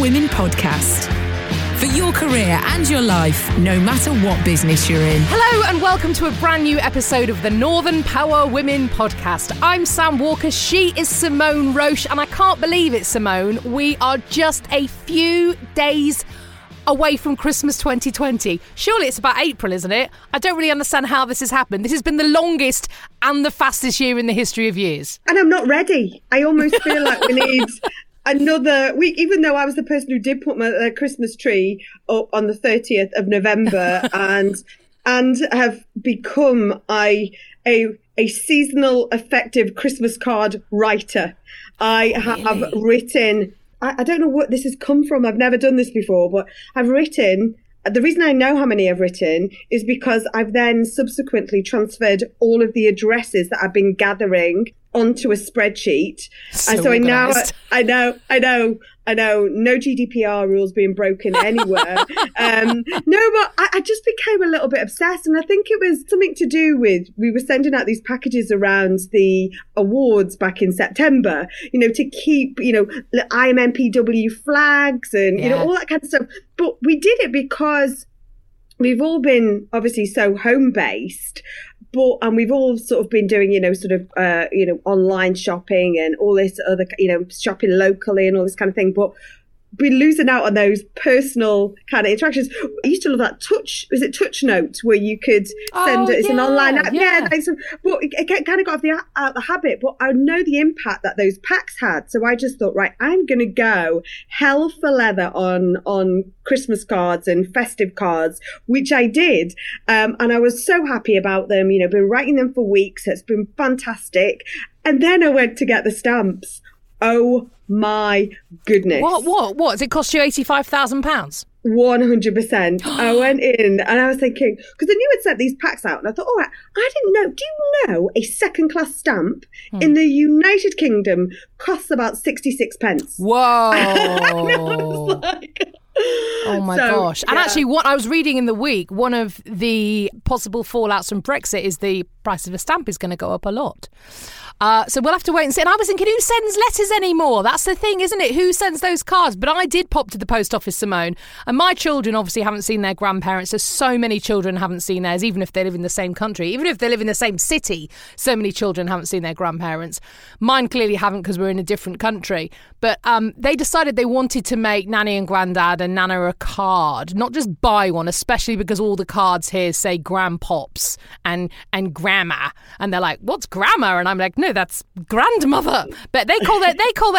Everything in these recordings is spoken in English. Women podcast for your career and your life, no matter what business you're in. Hello and welcome to a brand new episode of the Northern Power Women podcast. I'm Sam Walker. She is Simone Roche, and I can't believe it, Simone. We are just a few days away from Christmas 2020. Surely it's about April, isn't it? I don't really understand how this has happened. This has been the longest and the fastest year in the history of years. And I'm not ready. I almost feel like we need another week, even though I was the person who did put my Christmas tree up on the 30th of November and have become a seasonal effective Christmas card writer. I have written, I don't know what this has come from. I've never done this before, but I've written. The reason I know how many I've written is because I've then subsequently transferred all of the addresses that I've been gathering onto a spreadsheet. So, and so I know, no GDPR rules being broken anywhere. but I just became a little bit obsessed, and I think it was something to do with, we were sending out these packages around the awards back in September, to keep, IMMPW flags and, all that kind of stuff. But we did it because we've all been obviously so home-based, and we've all sort of been doing, online shopping and all this other, shopping locally and all this kind of thing. But we're losing out on those personal kind of interactions. I used to love that touch note where you could send an online app. Yeah. But it kind of got out of the habit. But I know the impact that those packs had. So I just thought, right, I'm going to go hell for leather on Christmas cards and festive cards, which I did. And I was so happy about them, been writing them for weeks. It's been fantastic. And then I went to get the stamps. Oh my goodness. What? Does it cost you £85,000? 100%. I went in and I was thinking, because I knew I'd sent these packs out, and I thought, all right, I didn't know. Do you know a second class stamp in the United Kingdom costs about 66 pence? Whoa. I was like, oh my gosh. And actually, what I was reading in the week, one of the possible fallouts from Brexit is the price of a stamp is going to go up a lot. So we'll have to wait and see. And I was thinking, who sends letters anymore? That's the thing, isn't it? Who sends those cards? But I did pop to the post office, Simone. And my children obviously haven't seen their grandparents. There's so many children haven't seen theirs, even if they live in the same country. Even if they live in the same city, so many children haven't seen their grandparents. Mine clearly haven't, because we're in a different country. But they decided they wanted to make Nanny and Grandad and Nana a card. Not just buy one, especially because all the cards here say grandpops and grandma. And they're like, what's grandma? And I'm like, no, that's grandmother. But they call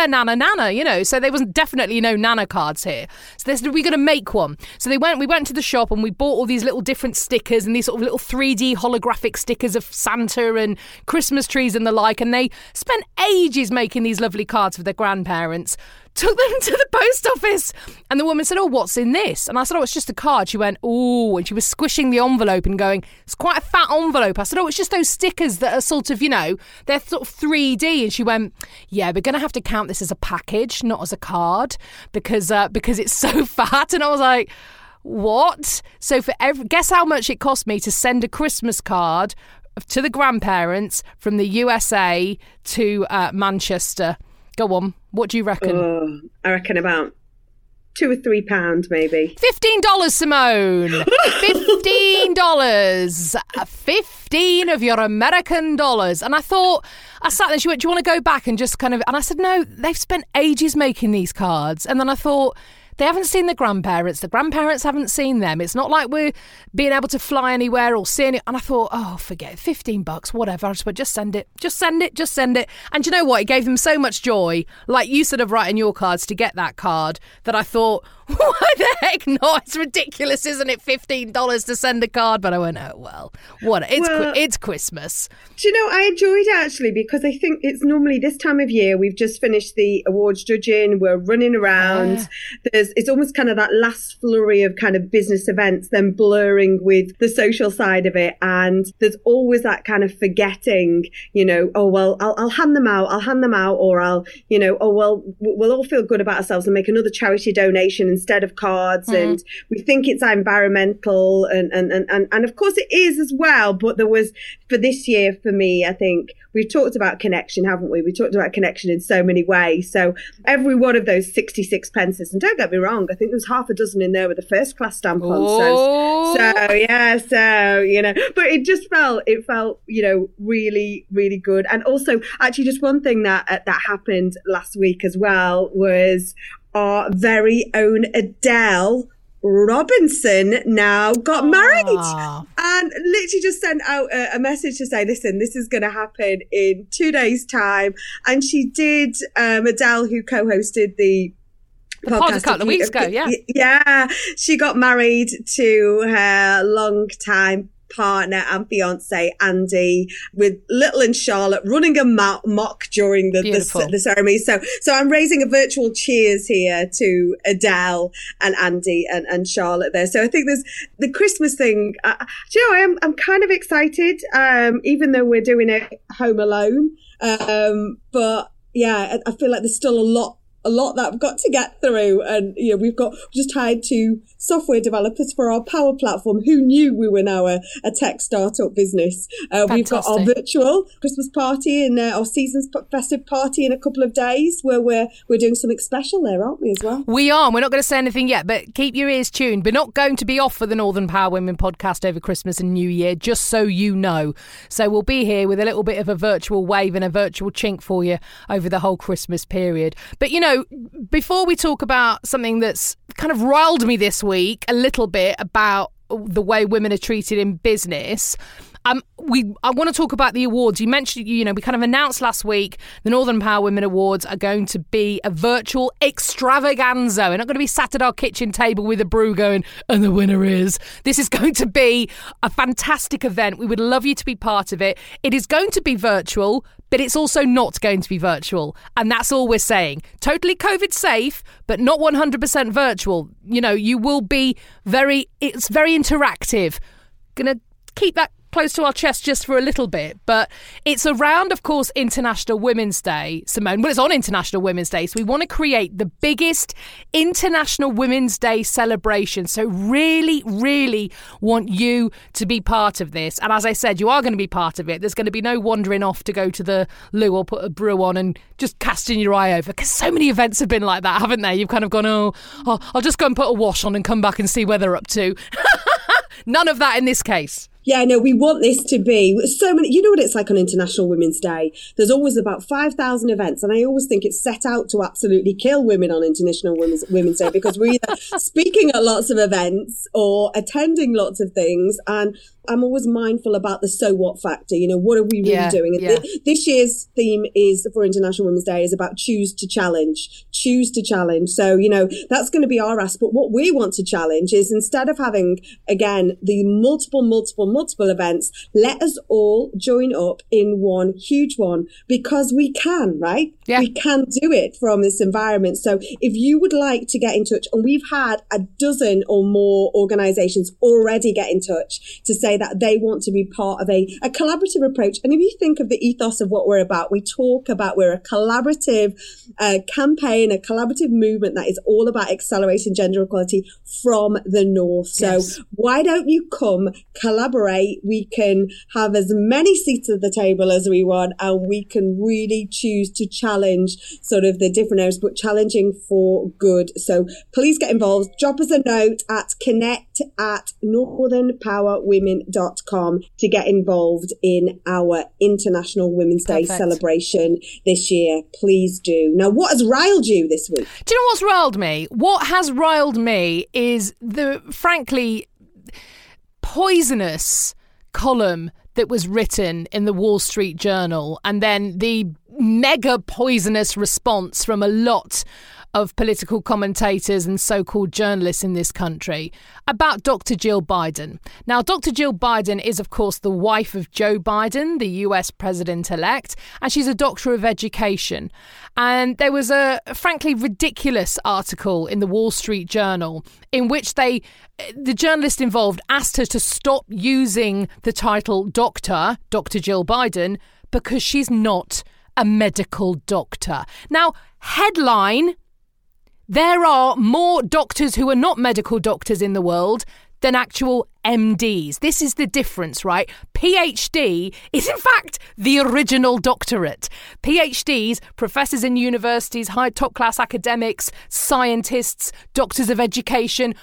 their nana, so there was definitely no nana cards here. So they said, we're going to make one. So we went to the shop and we bought all these little different stickers and these sort of little 3D holographic stickers of Santa and Christmas trees and the like. And they spent ages making these lovely cards for their grandparents. Took them to the post office, and the woman said, oh, what's in this? And I said, oh, it's just a card. She went, oh, and she was squishing the envelope and going, it's quite a fat envelope. I said, oh, it's just those stickers that are sort of, they're sort of 3D. And she went, yeah, we're going to have to count this as a package, not as a card, because it's so fat. And I was like, what? So guess how much it cost me to send a Christmas card to the grandparents from the USA to Manchester. Go on. What do you reckon? Oh, I reckon about £2 or £3 maybe. $15, Simone. $15. 15 of your American dollars. And I thought, I sat there, she went, do you want to go back and just kind of, and I said, no, they've spent ages making these cards. And then I thought, they haven't seen their grandparents. The grandparents haven't seen them. It's not like we're being able to fly anywhere or see any. And I thought, oh, forget it. $15, whatever. I just went, just send it. And do you know what? It gave them so much joy, like you sort of write in your cards to get that card, that I thought, Why the heck not? It's ridiculous, isn't it? $15 to send a card, but I went, oh, well, what? It's Christmas. Do you know, I enjoyed it actually, because I think it's normally this time of year, we've just finished the awards judging, we're running around. Yeah. It's almost kind of that last flurry of kind of business events, then blurring with the social side of it. And there's always that kind of forgetting, you know, oh, well, I'll hand them out, or I'll, you know, oh, well, we'll all feel good about ourselves and make another charity donation instead of cards. Mm-hmm. And we think it's environmental and of course it is as well. But there was, for this year, for me, I think we've talked about connection, haven't we? We talked about connection in so many ways. So every one of those 66 pences, and don't get me wrong, I think there was half a dozen in there with a first class stamp on. Oh. So, you know, but it felt, you know, really, really good. And also actually just one thing that happened last week as well was our very own Adele Robinson now got married. Aww. And literally just sent out a message to say, listen, this is going to happen in 2 days' time. And she did. Adele, who co-hosted the podcast a couple of weeks ago, yeah. Yeah, she got married to her long-time partner and fiance Andy, with little and Charlotte running a mock during the ceremony. So I'm raising a virtual cheers here to Adele and Andy and Charlotte there. So I think there's the Christmas thing. Do you know, I'm kind of excited, even though we're doing it home alone. But yeah, I feel like there's still a lot that we've got to get through. And, you know, we've just hired two software developers for our power platform. Who knew we were now a tech startup business? We've got our virtual Christmas party and our season's festive party in a couple of days, where we're doing something special there, aren't we, as well? We are. We're not going to say anything yet, but keep your ears tuned. We're not going to be off for the Northern Power Women podcast over Christmas and New Year, just so you know. So we'll be here with a little bit of a virtual wave and a virtual chink for you over the whole Christmas period. But, you know, before we talk about something that's kind of riled me this week a little bit about the way women are treated in business, I want to talk about the awards. You mentioned, you know, we kind of announced last week the Northern Power Women Awards are going to be a virtual extravaganza. We're not going to be sat at our kitchen table with a brew going, and the winner is. This is going to be a fantastic event. We would love you to be part of it. It is going to be virtual, but it's also not going to be virtual. And that's all we're saying. Totally COVID safe, but not 100% virtual. You know, you will be it's very interactive. Going to keep that close to our chest just for a little bit, but it's around, of course, International Women's Day, Simone. Well, it's on International Women's Day, so we want to create the biggest International Women's Day celebration. So really, really want you to be part of this. And as I said, you are going to be part of it. There's going to be no wandering off to go to the loo or put a brew on and just casting your eye over, because so many events have been like that, haven't they? You've kind of gone, oh, I'll just go and put a wash on and come back and see where they're up to. None of that in this case. Yeah, no, we want this to be so many. You know what it's like on International Women's Day? There's always about 5,000 events, and I always think it's set out to absolutely kill women on International Women's Day, because we're either speaking at lots of events or attending lots of things, and I'm always mindful about the so what factor. You know, what are we really doing? And this year's theme is, for International Women's Day, is about choose to challenge. So, you know, that's going to be our ask. But what we want to challenge is, instead of having, again, the multiple events, let us all join up in one huge one, because we can, right? Yeah. We can do it from this environment. So if you would like to get in touch, and we've had a dozen or more organizations already get in touch to say that they want to be part of a collaborative approach. And if you think of the ethos of what we're about, we talk about we're a collaborative campaign, a collaborative movement that is all about accelerating gender equality from the north. Yes. So why don't you come collaborate? We can have as many seats at the table as we want, and we can really choose to challenge sort of the different areas, but challenging for good. So please get involved. Drop us a note at connect@northernpowerwomen.com to get involved in our International Women's Day celebration this year. Please do. Now, what has riled you this week? Do you know what's riled me? What has riled me is the, frankly, poisonous column that was written in the Wall Street Journal, and then the mega poisonous response from a lot of political commentators and so-called journalists in this country about Dr. Jill Biden. Now, Dr. Jill Biden is, of course, the wife of Joe Biden, the US president-elect, and she's a doctor of education. And there was a frankly ridiculous article in the Wall Street Journal in which the journalist involved asked her to stop using the title doctor, Dr. Jill Biden, because she's not a medical doctor. Now, headline, there are more doctors who are not medical doctors in the world than actual MDs. This is the difference, right? PhD is, in fact, the original doctorate. PhDs, professors in universities, high top-class academics, scientists, doctors of education.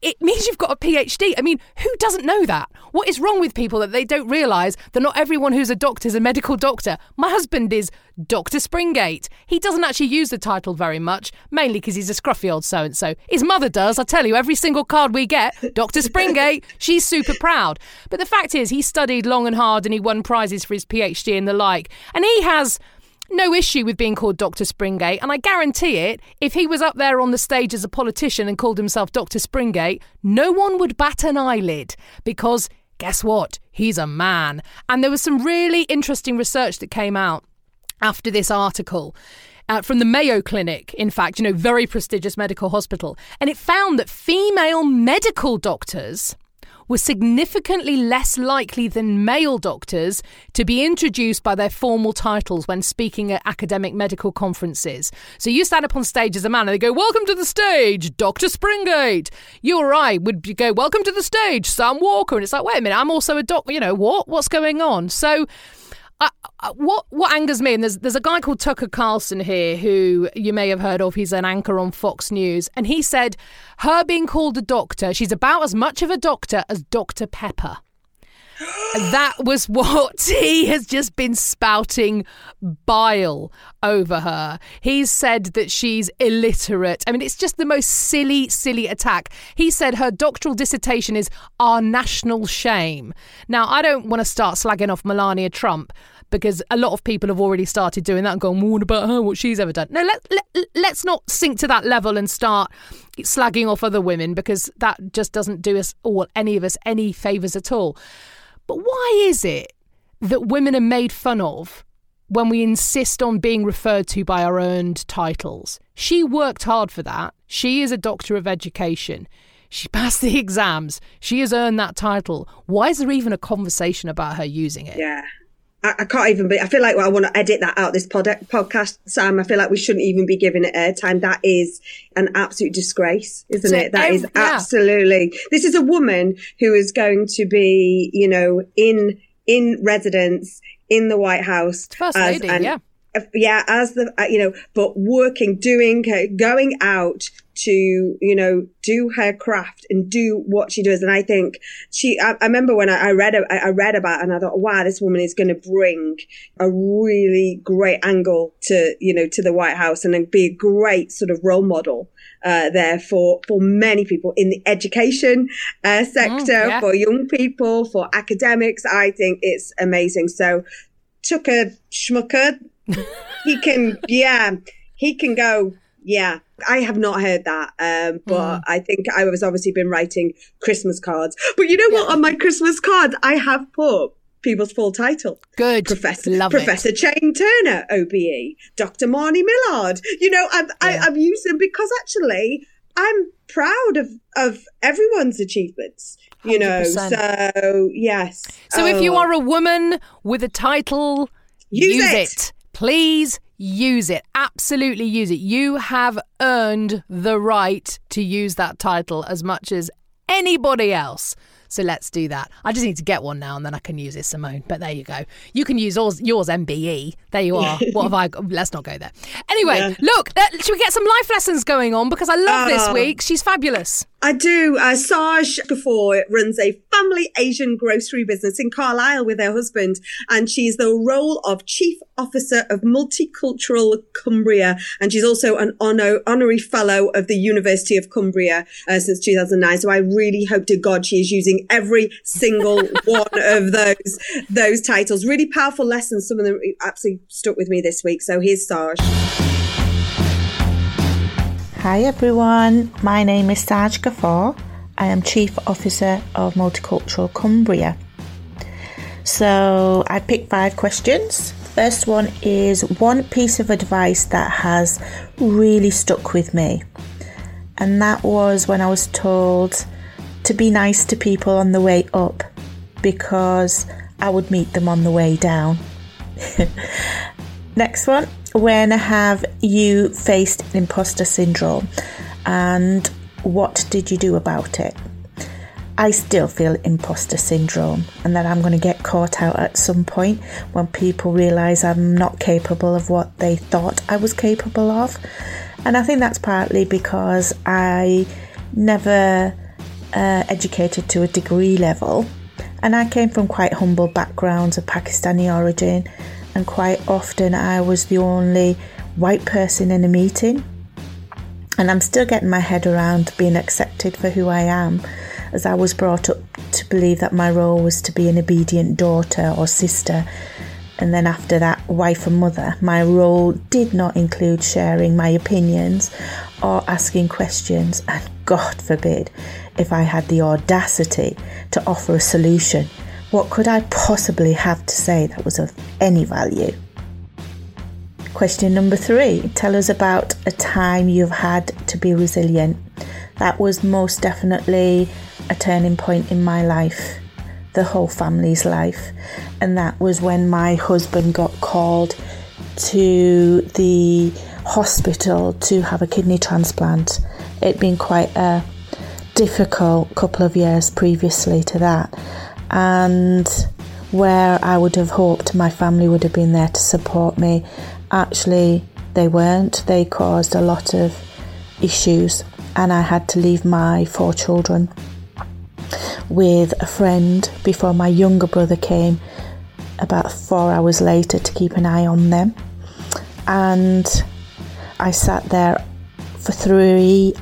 It means you've got a PhD. I mean, who doesn't know that? What is wrong with people that they don't realise that not everyone who's a doctor is a medical doctor? My husband is Dr. Springate. He doesn't actually use the title very much, mainly because he's a scruffy old so-and-so. His mother does, I tell you, every single card we get, Dr. Springate. She's super proud. But the fact is, he studied long and hard and he won prizes for his PhD and the like. And he has no issue with being called Dr. Springate. And I guarantee it, if he was up there on the stage as a politician and called himself Dr. Springate, no one would bat an eyelid because guess what? He's a man. And there was some really interesting research that came out after this article. From the Mayo Clinic, in fact, very prestigious medical hospital. And it found that female medical doctors were significantly less likely than male doctors to be introduced by their formal titles when speaking at academic medical conferences. So you stand up on stage as a man and they go, "Welcome to the stage, Dr. Springate." You or I would go, "Welcome to the stage, Sam Walker." And it's like, wait a minute, I'm also a doctor. What's going on? So what angers me, and there's a guy called Tucker Carlson here who you may have heard of. He's an anchor on Fox News. And he said her being called a doctor, she's about as much of a doctor as Dr. Pepper. And that was what he has just been spouting bile over her. He's said that she's illiterate. I mean, it's just the most silly, silly attack. He said her doctoral dissertation is our national shame. Now, I don't want to start slagging off Melania Trump because a lot of people have already started doing that and going, "What about her, what she's ever done?" No, let's not sink to that level and start slagging off other women because that just doesn't do us all, any of us, any favours at all. But why is it that women are made fun of when we insist on being referred to by our earned titles? She worked hard for that. She is a doctor of education. She passed the exams. She has earned that title. Why is there even a conversation about her using it? Yeah. I can't even be, I feel like I want to edit that out, this podcast, Sam. I feel like we shouldn't even be giving it airtime. That is an absolute disgrace, isn't it? That is absolutely, this is a woman who is going to be, in residence in the White House. First lady, but working, going out to, do her craft and do what she does. And I think I remember when I read about it and I thought, wow, this woman is going to bring a really great angle to the White House and then be a great sort of role model there for many people in the education sector, for young people, for academics. I think it's amazing. So Tucker Schmucker, he can go. Yeah, I have not heard that, but I think I was obviously been writing Christmas cards. But you know what? On my Christmas cards, I have put people's full title. Good. Professor Jane Turner, OBE, Dr. Marnie Millard. I've used them because actually I'm proud of everyone's achievements. 100%. So yes. So if you are a woman with a title, use it. Please use it. Absolutely use it. You have earned the right to use that title as much as anybody else. So let's do that. I just need to get one now and then I can use it, Simone. But there you go. You can use yours MBE. There you are. What have I got? Let's not go there. Anyway, look, should we get some life lessons going on? Because I love this week. She's fabulous. I do. Sarge Ghafoor runs a family Asian grocery business in Carlisle with her husband, and she's the role of Chief Officer of Multicultural Cumbria, and she's also an honorary fellow of the University of Cumbria since 2009. So I really hope to God she is using every single one of those titles. Really powerful lessons. Some of them absolutely stuck with me this week. So here's Sarge. Hi everyone, my name is Sarge Ghafoor. I am Chief Officer of Multicultural Cumbria. So I picked 5 questions. First one is one piece of advice that has really stuck with me. And that was when I was told to be nice to people on the way up because I would meet them on the way down. Next one, when have you faced imposter syndrome and what did you do about it? I still feel imposter syndrome and that I'm going to get caught out at some point when people realise I'm not capable of what they thought I was capable of. And I think that's partly because I never educated to a degree level, and I came from quite humble backgrounds of Pakistani origin, and quite often I was the only white person in a meeting. And I'm still getting my head around being accepted for who I am, as I was brought up to believe that my role was to be an obedient daughter or sister. And then after that, wife and mother. My role did not include sharing my opinions or asking questions. And God forbid, if I had the audacity to offer a solution, what could I possibly have to say that was of any value? Question number 3, tell us about a time you've had to be resilient. That was most definitely a turning point in my life, the whole family's life. And that was when my husband got called to the hospital to have a kidney transplant. It'd been quite a difficult couple of years previously to that. And where I would have hoped my family would have been there to support me, actually, they weren't. They caused a lot of issues, and I had to leave my 4 children with a friend before my younger brother came about 4 hours later to keep an eye on them. And I sat there for three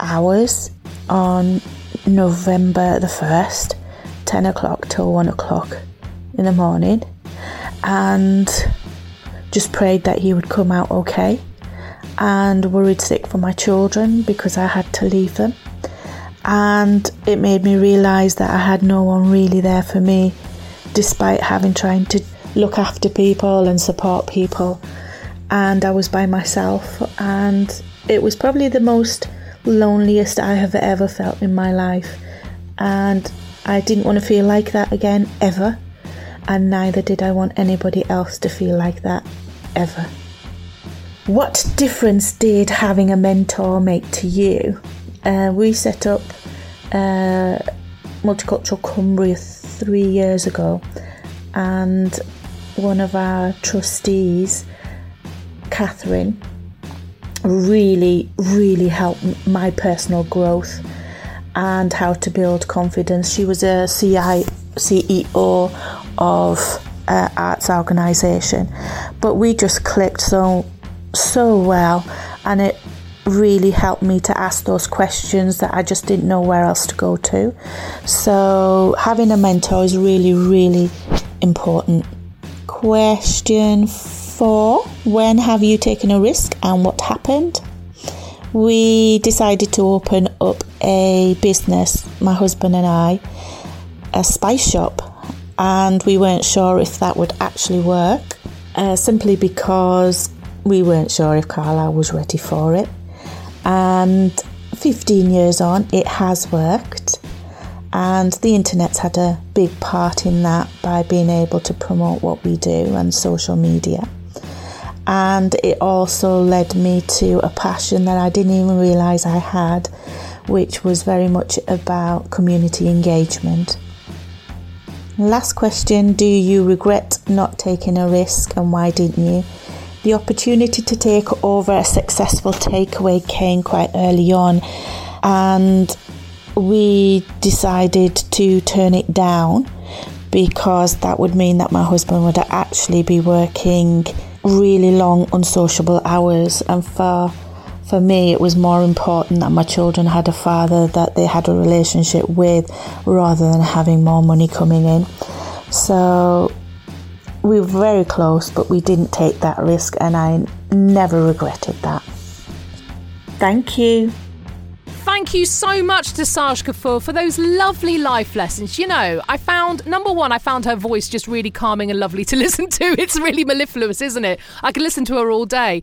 hours on November the 1st, 10 o'clock till 1 o'clock in the morning, and just prayed that he would come out okay, and worried sick for my children because I had to leave them. And it made me realise that I had no one really there for me, despite having tried to look after people and support people. And I was by myself, and it was probably the most loneliest I have ever felt in my life. And I didn't want to feel like that again, ever. And neither did I want anybody else to feel like that, ever. What difference did having a mentor make to you? We set up Multicultural Cumbria 3 years ago, and one of our trustees, Catherine, really helped my personal growth and how to build confidence. She was a CEO of arts organisation, but we just clicked so well, and it really helped me to ask those questions that I just didn't know where else to go to. So having a mentor is really important. Question 4, when have you taken a risk and what happened? We decided to open up a business, my husband and I, a spice shop, and we weren't sure if that would actually work, simply because we weren't sure if Carlisle was ready for it. And 15 years on, it has worked, and the internet's had a big part in that by being able to promote what we do and social media. And it also led me to a passion that I didn't even realise I had, which was very much about community engagement. Last question, do you regret not taking a risk and why didn't you? The opportunity to take over a successful takeaway came quite early on, and we decided to turn it down because that would mean that my husband would actually be working really long unsociable hours, and for me it was more important that my children had a father that they had a relationship with rather than having more money coming in. So we were very close, but we didn't take that risk, and I never regretted that. Thank you. Thank you so much to Sarge Ghafoor for those lovely life lessons. You know, I found her voice just really calming and lovely to listen to. It's really mellifluous, isn't it? I could listen to her all day.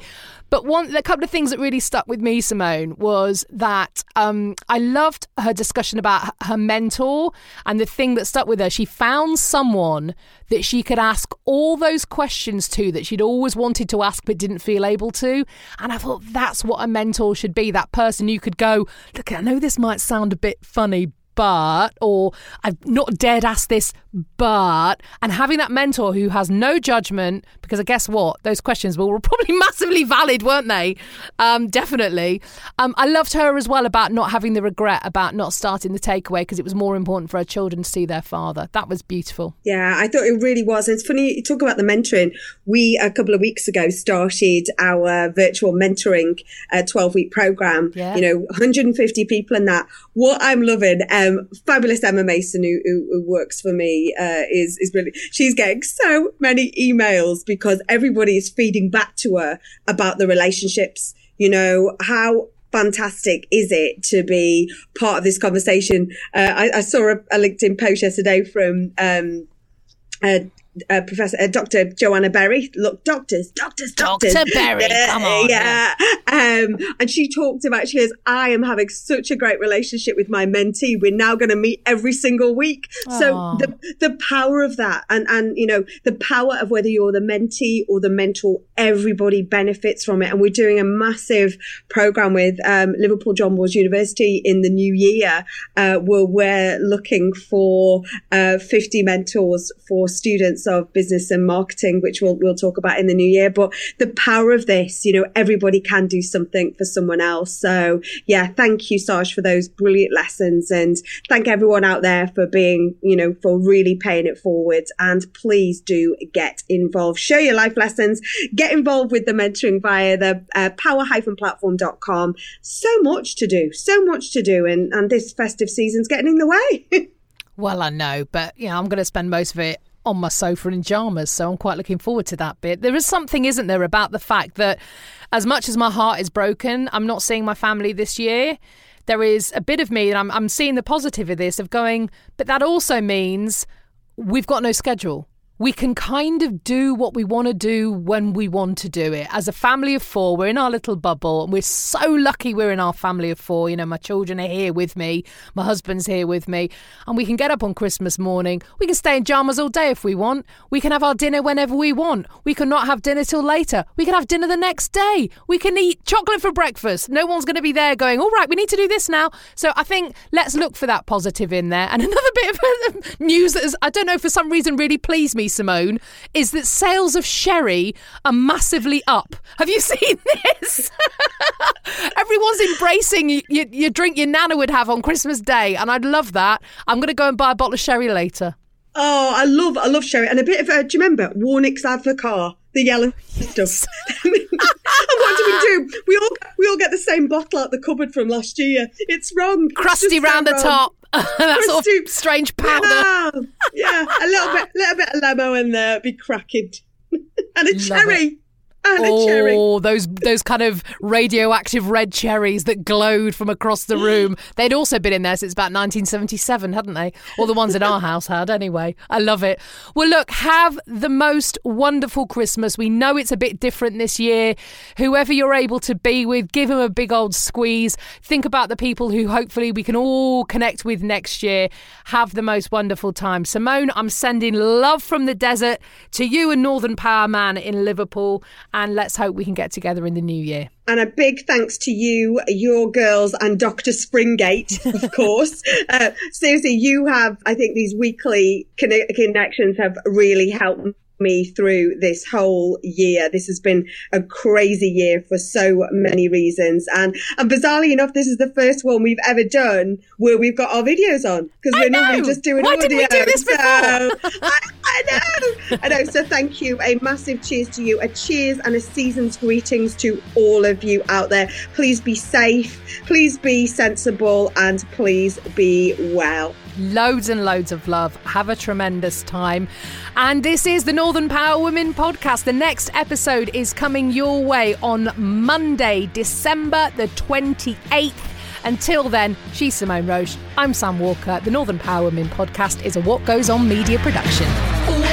But a couple of things that really stuck with me, Simone, was that I loved her discussion about her mentor, and the thing that stuck with her, she found someone that she could ask all those questions to that she'd always wanted to ask but didn't feel able to. And I thought that's what a mentor should be, that person you could go, look, I know this might sound a bit funny, but, or I've not dared ask this, but, and having that mentor who has no judgment, because guess what? Those questions were probably massively valid, weren't they? Definitely. I loved her as well about not having the regret about not starting the takeaway, because it was more important for her children to see their father. That was beautiful. Yeah, I thought it really was. It's funny you talk about the mentoring. We, a couple of weeks ago, started our virtual mentoring 12-week program. Yeah. You know, 150 people in that. What I'm loving, fabulous Emma Mason, who works for me, is brilliant. She's getting so many emails because everybody is feeding back to her about the relationships. You know, how fantastic is it to be part of this conversation? I saw a LinkedIn post yesterday from Dr. Joanna Berry. Look, doctors. Dr. Berry, come on. Yeah. And she talked about, she goes, I am having such a great relationship with my mentee. We're now going to meet every single week. Aww. So the power of that and, you know, the power of whether you're the mentee or the mentor, everybody benefits from it. And we're doing a massive program with Liverpool John Moores University in the new year, where we're looking for 50 mentors for students of business and marketing, which we'll talk about in the new year. But the power of this, you know, everybody can do something for someone else. So yeah, thank you, Sarge, for those brilliant lessons, and thank everyone out there for being, you know, for really paying it forward. And please do get involved, share your life lessons, get involved with the mentoring via the power-platform.com. So much to do, and this festive season's getting in the way. Well, I know, but you know, I'm going to spend most of it on my sofa in pajamas, so I'm quite looking forward to that bit. There is something, isn't there, about the fact that as much as my heart is broken, I'm not seeing my family this year. There is a bit of me, and I'm seeing the positive of this, of going, but that also means we've got no schedule. We can kind of do what we want to do when we want to do it. As a family of four, we're in our little bubble, and we're so lucky we're in our family of four. You know, my children are here with me. My husband's here with me. And we can get up on Christmas morning. We can stay in pajamas all day if we want. We can have our dinner whenever we want. We can not have dinner till later. We can have dinner the next day. We can eat chocolate for breakfast. No one's going to be there going, all right, we need to do this now. So I think let's look for that positive in there. And another bit of news that, I don't know, for some reason really pleased me, Simone, is that sales of sherry are massively up. Have you seen this? Everyone's embracing your drink your nana would have on Christmas Day, and I'd love that. I'm going to go and buy a bottle of sherry later. Oh, I love sherry. And a bit of, do you remember Warninks Advocaat, the yellow stuff? And what do? We all get the same bottle out the cupboard from last year. It's wrong. Crusty round the top. That sort of strange powder. Yeah, a little bit of lemo in there. It'd be cracking. And a cherry. Oh, those kind of radioactive red cherries that glowed from across the room. They'd also been in there since about 1977, hadn't they? Or the ones in our house had, anyway. I love it. Well, look, have the most wonderful Christmas. We know it's a bit different this year. Whoever you're able to be with, give them a big old squeeze. Think about the people who hopefully we can all connect with next year. Have the most wonderful time. Simone, I'm sending love from the desert to you and Northern Power Man in Liverpool. And let's hope we can get together in the new year. And a big thanks to you, your girls, and Dr. Springate, of course. Seriously, you have, I think these weekly connections have really helped me through this whole year. This has been a crazy year for so many reasons, and bizarrely enough, this is the first one we've ever done where we've got our videos on, because we're normally just doing audio. Why didn't we do this before? I know. So thank you. A massive cheers to you. A cheers and a season's greetings to all of you out there. Please be safe. Please be sensible, and please be well. loads and loads of love. Have a tremendous time. And this is the Northern Power Women podcast. The next episode is coming your way on Monday, December the 28th. Until then, she's Simone Roche. I'm Sam Walker. The Northern Power Women podcast is a What Goes On media production.